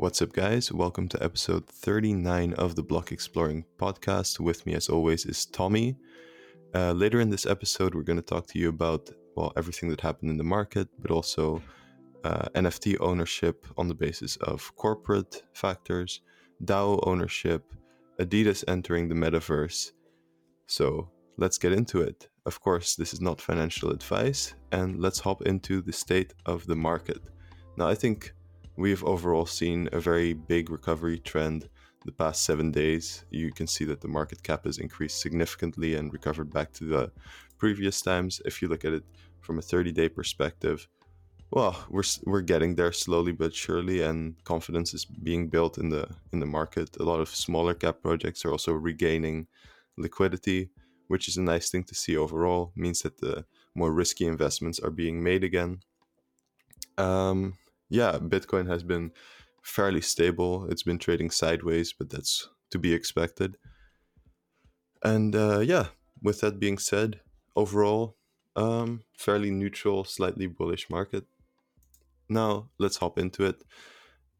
What's up, guys? Welcome to episode 39 of the Block Exploring podcast. With me, as always, is Tommy. Later in this episode, we're going to talk to you about, well, everything that happened in the market, but also NFT ownership on the basis of corporate factors, DAO ownership, Adidas entering the metaverse. So let's get into it. Of course, this is not financial advice, and let's hop into the state of the market. Now, I think we've overall seen a very big recovery trend the past 7 days. You can see that the market cap has increased significantly and recovered back to the previous times. If you look at it from a 30-day perspective, well, we're getting there slowly but surely, and confidence is being built in the market. A lot of smaller cap projects are also regaining liquidity, which is a nice thing to see overall. It means that the more risky investments are being made again. Yeah, Bitcoin has been fairly stable. It's been trading sideways, but that's to be expected. And yeah, with that being said, overall, fairly neutral, slightly bullish market. Now, let's hop into it.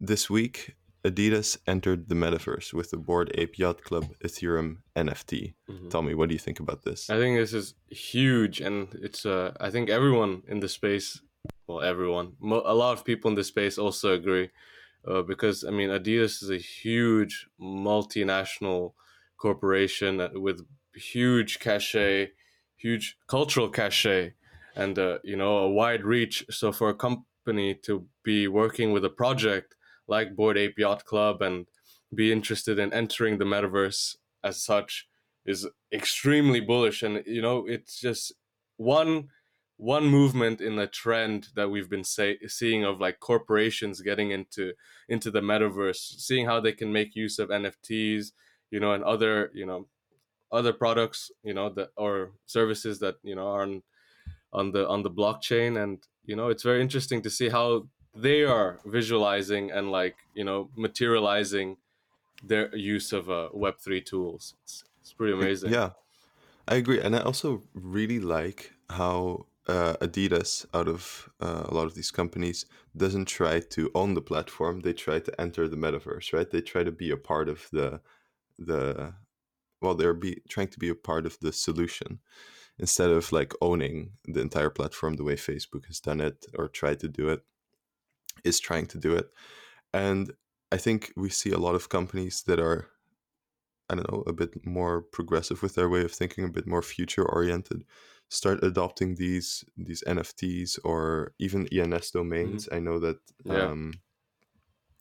This week, Adidas entered the metaverse with the Bored Ape Yacht Club Ethereum NFT. Mm-hmm. Tommy, what do you think about this? I think this is huge, and it's I think everyone in the space... Well, everyone. A lot of people in this space also agree because, I mean, Adidas is a huge multinational corporation with huge cachet, huge cultural cachet, and, you know, a wide reach. So for a company to be working with a project like Bored Ape Yacht Club and be interested in entering the metaverse as such is extremely bullish. And, you know, it's just one movement in the trend that we've been seeing of like corporations getting into the metaverse, seeing how they can make use of NFTs, you know, and other, you know, other products, you know, that or services that, you know, are on the blockchain. And, you know, it's very interesting to see how they are visualizing and, like, you know, materializing their use of Web3 tools. It's pretty amazing. Yeah, I agree. And I also really like how Adidas, out of a lot of these companies, doesn't try to own the platform. They try to enter the metaverse, right? They try to be a part of trying to be a part of the solution instead of like owning the entire platform the way Facebook has done it or is trying to do it. And I think we see a lot of companies that are, I don't know, a bit more progressive with their way of thinking, a bit more future oriented, start adopting these NFTs or even ENS domains. Mm-hmm. I know that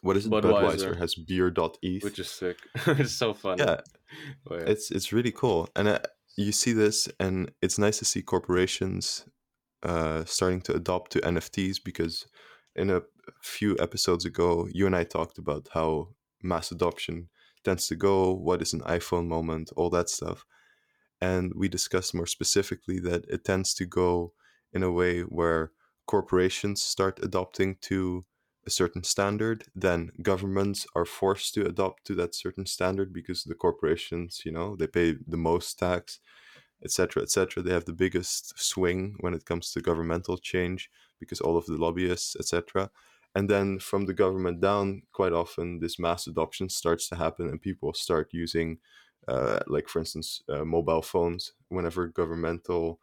what is it? Budweiser has beer.eth, which is sick. It's so fun. Yeah. Oh, yeah, it's really cool. And you see this, and it's nice to see corporations starting to adopt to NFTs, because in a few episodes ago, you and I talked about how mass adoption tends to go, what is an iPhone moment, all that stuff. And we discussed more specifically that it tends to go in a way where corporations start adopting to a certain standard, then governments are forced to adopt to that certain standard because the corporations, you know, they pay the most tax, etc., etc. They have the biggest swing when it comes to governmental change because all of the lobbyists, etc. And then from the government down, quite often this mass adoption starts to happen, and people start using, like, for instance, mobile phones. Whenever governmental,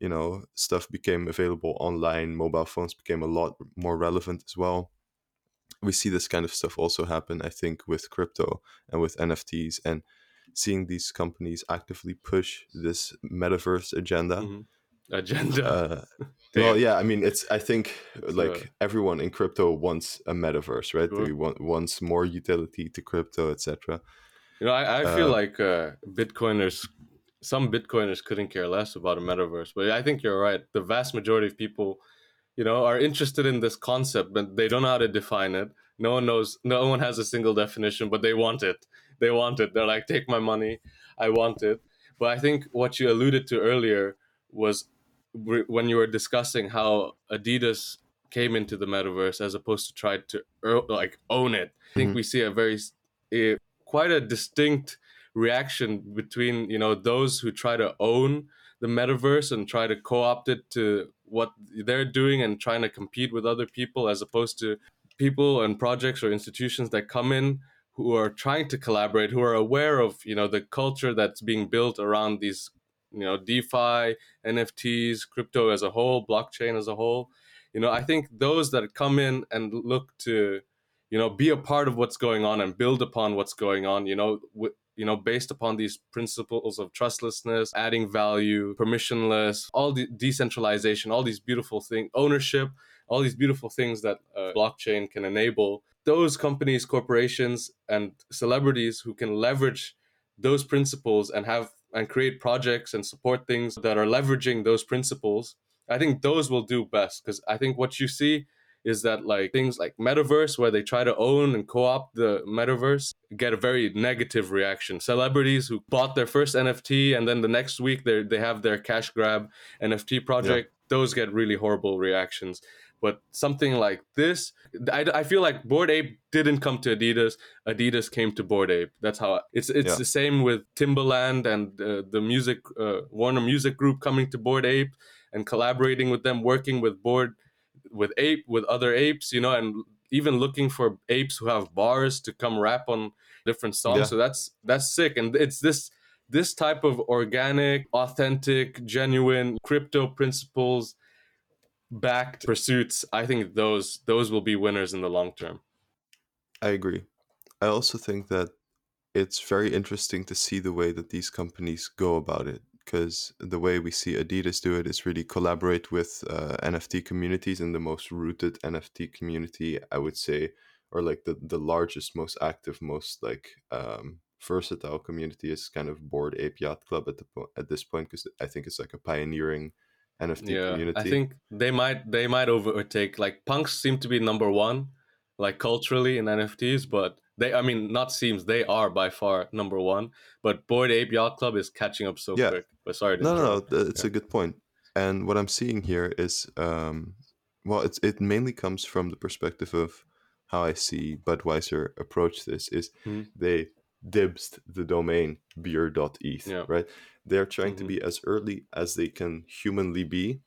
you know, stuff became available online, mobile phones became a lot more relevant as well. We see this kind of stuff also happen, I think, with crypto and with NFTs, and seeing these companies actively push this metaverse agenda. Mm-hmm. Well, yeah, I mean, I think everyone in crypto wants a metaverse, right? Sure. They wants more utility to crypto, etc. You know, I feel like some Bitcoiners couldn't care less about a metaverse, but I think you're right. The vast majority of people, you know, are interested in this concept, but they don't know how to define it. No one knows. No one has a single definition, but they want it. They want it. They're like, take my money. I want it. But I think what you alluded to earlier was when you were discussing how Adidas came into the metaverse as opposed to try to own it. I think we see quite a distinct reaction between, you know, those who try to own the metaverse and try to co-opt it to what they're doing and trying to compete with other people, as opposed to people and projects or institutions that come in who are trying to collaborate, who are aware of, you know, the culture that's being built around these, you know, DeFi, NFTs, crypto as a whole, blockchain as a whole. You know, I think those that come in and look to, you know, be a part of what's going on and build upon what's going on, you know, based upon these principles of trustlessness, adding value, permissionless, all the decentralization, all these beautiful things, ownership, all these beautiful things that blockchain can enable. Those companies, corporations, and celebrities who can leverage those principles and have and create projects and support things that are leveraging those principles, I think those will do best. Because I think what you see is that like things like metaverse, where they try to own and co-opt the metaverse, get a very negative reaction. Celebrities who bought their first NFT and then the next week they have their cash grab NFT project, those get really horrible reactions. But something like this, I feel like Bored Ape didn't come to Adidas. Adidas came to Bored Ape. That's how it's the same with Timbaland and the music Warner Music Group coming to Bored Ape and collaborating with them, working with Bored Ape, with other apes, you know, and even looking for apes who have bars to come rap on different songs. Yeah. So that's sick. And it's this type of organic, authentic, genuine crypto principles backed pursuits. I think those will be winners in the long term. I agree. I also think that it's very interesting to see the way that these companies go about it, because the way we see Adidas do it is really collaborate with NFT communities, and the most rooted NFT community, I would say, or like the largest, most active, most like versatile community is kind of Bored Ape Yacht Club at this point, because I think it's like a pioneering NFT community. I think they might overtake, like punks seem to be number one, like culturally in NFTs, but they are by far number one, but Bored Ape Yacht Club is catching up so quick. But sorry. No, it's a good point. And what I'm seeing here is, it mainly comes from the perspective of how I see Budweiser approach this, is they dibsed the domain beer.eth, right? They're trying to be as early as they can humanly be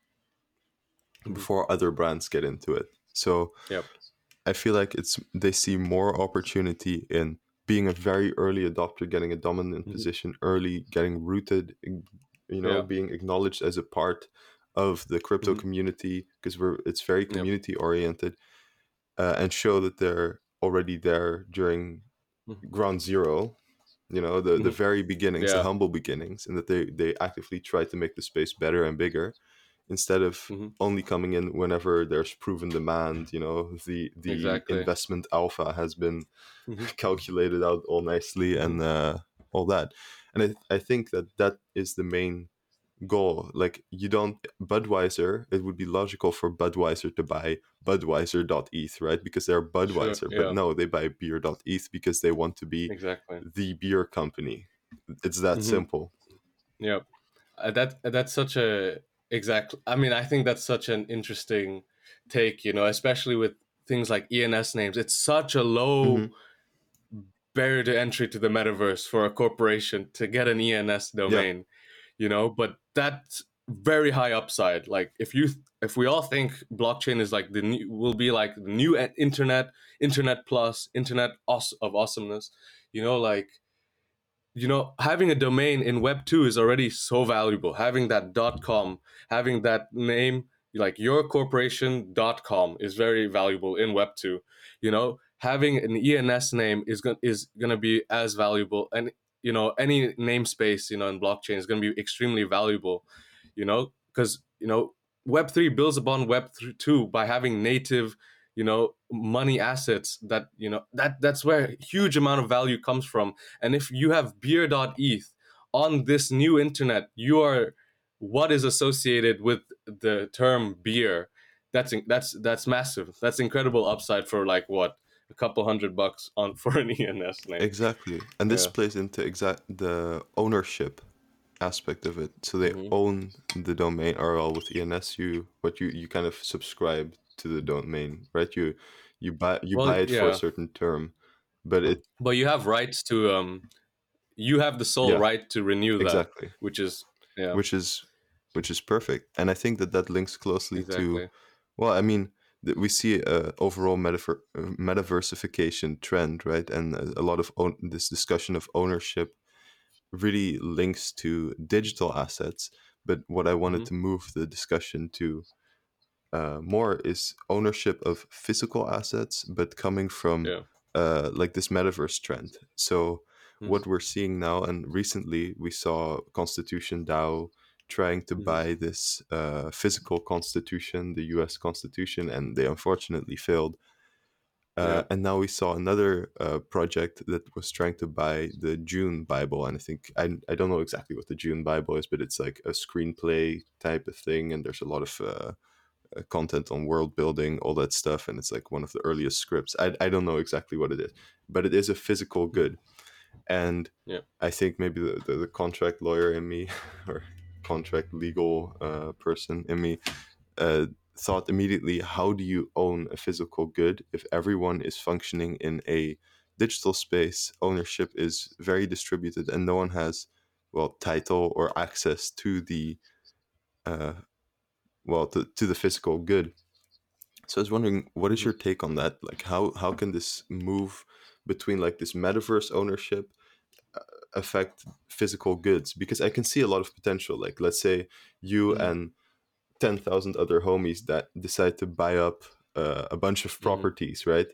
before other brands get into it. So I feel like they see more opportunity in being a very early adopter, getting a dominant position early, getting rooted, being acknowledged as a part of the crypto community, because it's very community oriented, and show that they're already there during ground zero, the very beginnings, the humble beginnings, and that they actively try to make the space better and bigger, instead of only coming in whenever there's proven demand, investment alpha has been calculated out all nicely and all that. And I think that is the main goal. Like Budweiser, it would be logical for Budweiser to buy Budweiser.eth, right? Because they're Budweiser, but no, they buy beer.eth because they want to be the beer company. It's that simple. Yep. That's such a... Exactly. I mean, I think that's such an interesting take, especially with things like ENS names. It's such a low barrier to entry to the metaverse for a corporation to get an ENS domain, but that's very high upside. Like if we all think blockchain is like the new internet plus, internet of awesomeness, having a domain in Web2 is already so valuable. Having that .com, having that name, like your corporation.com, is very valuable in Web2. Having an ENS name is going to be as valuable, and any namespace in blockchain is going to be extremely valuable, because Web3 builds upon Web2 by having native money assets that that's where a huge amount of value comes from. And if you have beer.eth on this new internet, you are what is associated with the term beer. That's massive. That's incredible upside for like what, a couple $100 on for an ENS name. Exactly. And this plays into the ownership aspect of it. So they own the domain. Or with ENS, you kind of subscribe to the domain, right? You buy it for a certain term, but you have rights to you have the sole right to renew that, which is perfect. And I think that links closely to, well, I mean, we see overall metaversification trend, right? And a lot of this discussion of ownership really links to digital assets. But what I wanted to move the discussion to more is ownership of physical assets, but coming from like this metaverse trend. So what we're seeing now, and recently we saw Constitution DAO trying to buy this physical constitution, the US Constitution, and they unfortunately failed. And now we saw another project that was trying to buy the Dune Bible. And I think, I don't know exactly what the Dune Bible is, but it's like a screenplay type of thing. And there's a lot of content on world building, all that stuff. And it's like one of the earliest scripts. I don't know exactly what it is, but it is a physical good. And I think maybe the contract lawyer in me or contract legal person in me thought immediately, how do you own a physical good if everyone is functioning in a digital space? Ownership is very distributed and no one has, well, title or access to the, to the physical good. So I was wondering, what is your take on that? Like, how can this move between like this metaverse ownership affect physical goods? Because I can see a lot of potential. Like, let's say you and 10,000 other homies that decide to buy up a bunch of properties, right?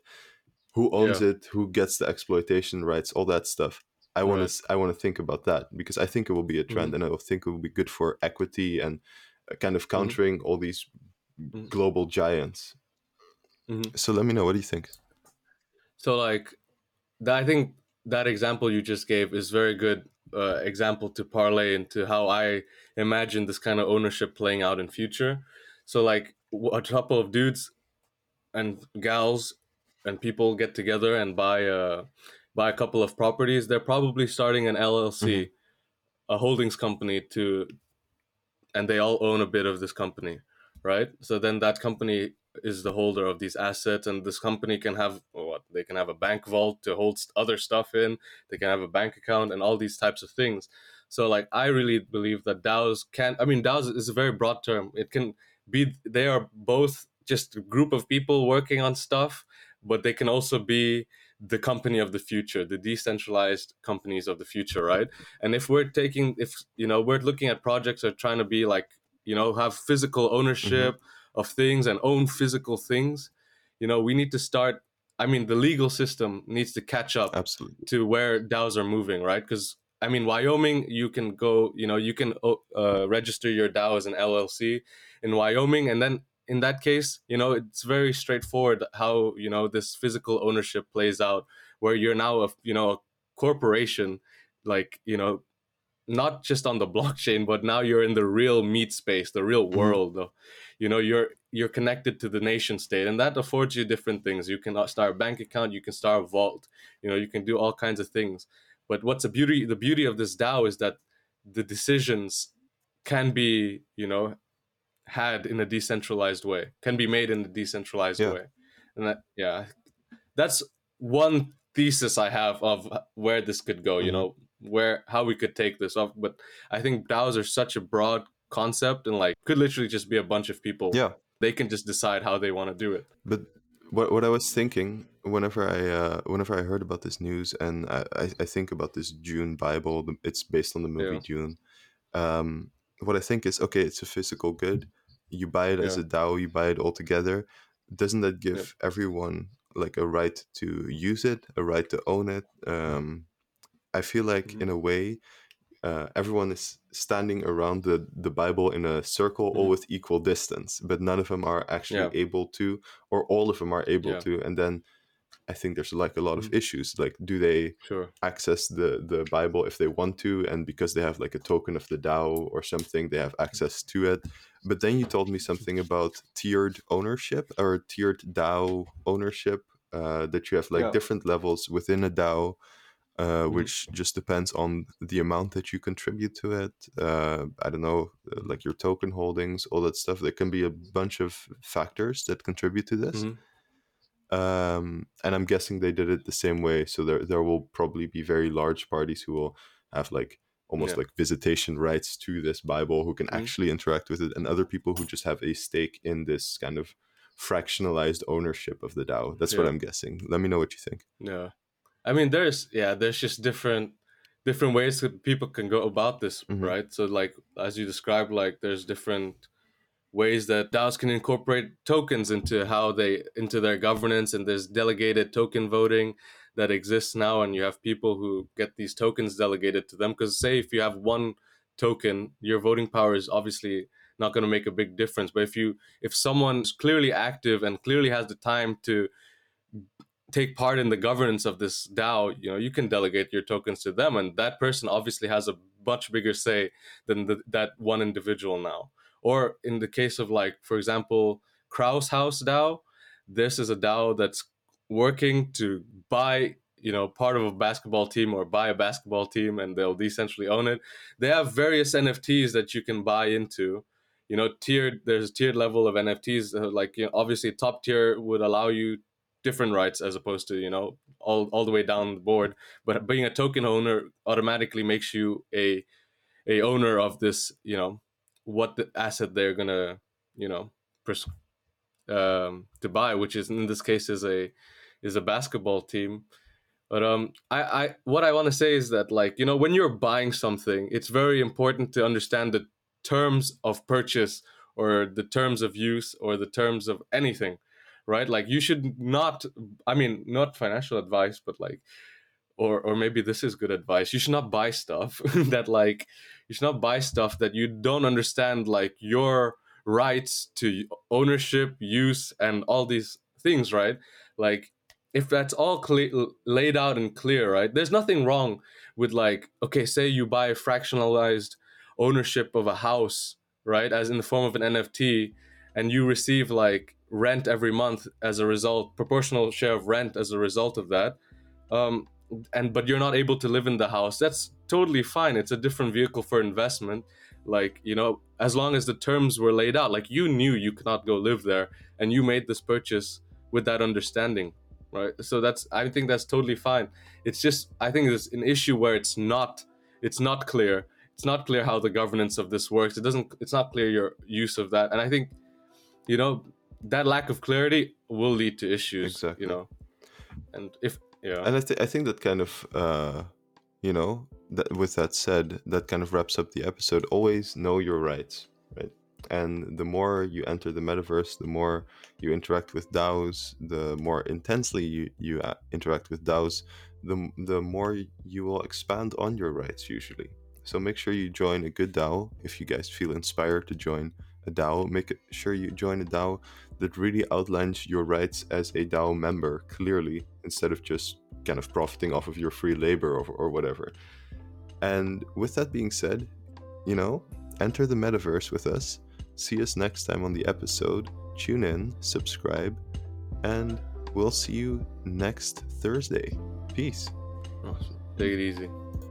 Who owns it? Who gets the exploitation rights? All that stuff. I want to think about that, because I think it will be a trend, and I think it will be good for equity and kind of countering all these global giants. So let me know, what do you think? So like, I think that example you just gave is very good example to parlay into how I imagine this kind of ownership playing out in future. So like, a couple of dudes and gals and people get together and buy a couple of properties. They're probably starting an LLC, a holdings company, and they all own a bit of this company, right? So then that company is the holder of these assets, and this company can have they can have a bank vault to hold other stuff in. They can have a bank account and all these types of things. So like, I really believe that DAOs is a very broad term. It can be, they are both just a group of people working on stuff, but they can also be the company of the future, the decentralized companies of the future, right? And if we're taking, we're looking at projects that are trying to be like, have physical ownership of things and own physical things, we need to start. I mean, the legal system needs to catch up to where DAOs are moving, right? Because I mean, Wyoming, you can go, you can register your DAO as an LLC in Wyoming, and then in that case, it's very straightforward how this physical ownership plays out, where you're now a corporation, like not just on the blockchain, but now you're in the real meat space, the real world. You're connected to the nation state, and that affords you different things. You can start a bank account, you can start a vault, you can do all kinds of things. But what's the beauty of this DAO is that the decisions can be had in a decentralized way, can be made in a decentralized way. And that's one thesis I have of where this could go, how we could take this off. But I think DAOs are such a broad concept, and like, could literally just be a bunch of people. They can just decide how they want to do it. But what I was thinking whenever I heard about this news, and I think about this Dune Bible, it's based on the movie Dune. What I think is, okay, it's a physical good. You buy it as a DAO, you buy it all together. Doesn't that give everyone like a right to use it, a right to own it? I feel like in a way, everyone is standing around the Bible in a circle, all with equal distance, but none of them are actually able to, or all of them are able to. And then I think there's like a lot of issues. Like, do they access the Bible if they want to? And because they have like a token of the DAO or something, they have access to it. But then you told me something about tiered ownership or tiered DAO ownership, that you have like different levels within a DAO, which just depends on the amount that you contribute to it. I don't know, like your token holdings, all that stuff. There can be a bunch of factors that contribute to this. And I'm guessing they did it the same way. So there will probably be very large parties who will have like almost like visitation rights to this Bible, who can actually interact with it, and other people who just have a stake in this kind of fractionalized ownership of the DAO. That's what I'm guessing. Let me know what you think. Yeah. I mean, there's just different ways that people can go about this, right? So like, as you described, like there's different ways that DAOs can incorporate tokens into their governance, and there's delegated token voting that exists now, and you have people who get these tokens delegated to them, because say if you have one token, your voting power is obviously not going to make a big difference. But if someone's clearly active and clearly has the time to take part in the governance of this DAO, you know, you can delegate your tokens to them, and that person obviously has a much bigger say than that one individual now. Or in the case of, like, for example, Krause House DAO, this is a DAO that's working to buy, you know, part of a basketball team or buy a basketball team, and they'll decentrally own it. They have various NFTs that you can buy into, you know, there's a tiered level of NFTs, like, you know, obviously top tier would allow you different rights as opposed to, you know, all the way down the board. But being a token owner automatically makes you a owner of this, you know, what the asset they're going to, you know, to buy, which is in this case is a basketball team. But what I want to say is that, like, you know, when you're buying something, it's very important to understand the terms of purchase or the terms of use or the terms of anything, right? Like, you should not, I mean, not financial advice, but like, or maybe this is good advice. You should not buy stuff that you don't understand, like your rights to ownership, use, and all these things, right? Like, if that's all laid out and clear, right? There's nothing wrong with, like, okay, say you buy a fractionalized ownership of a house, right? As in the form of an NFT, and you receive like rent every month as a result, proportional share of rent as a result of that. But you're not able to live in the house, that's totally fine. It's a different vehicle for investment. Like, you know, as long as the terms were laid out, like you knew you could not go live there and you made this purchase with that understanding, right? So I think that's totally fine. It's just, I think there's an issue where it's not clear. It's not clear how the governance of this works. It's not clear your use of that. And I think, you know, that lack of clarity will lead to issues, exactly. You know, and if, yeah. And I think that kind of, you know, that with that said, that kind of wraps up the episode. Always know your rights, right? And the more you enter the metaverse, the more you interact with DAOs, the more intensely you interact with DAOs, the more you will expand on your rights usually. So make sure you join a good DAO. If you guys feel inspired to join a DAO, make sure you join a DAO that really outlines your rights as a DAO member clearly, instead of just kind of profiting off of your free labor or whatever. And with that being said, you know, enter the metaverse with us. See us next time on the episode. Tune in, subscribe, and we'll see you next Thursday. Peace. Awesome. Take it easy.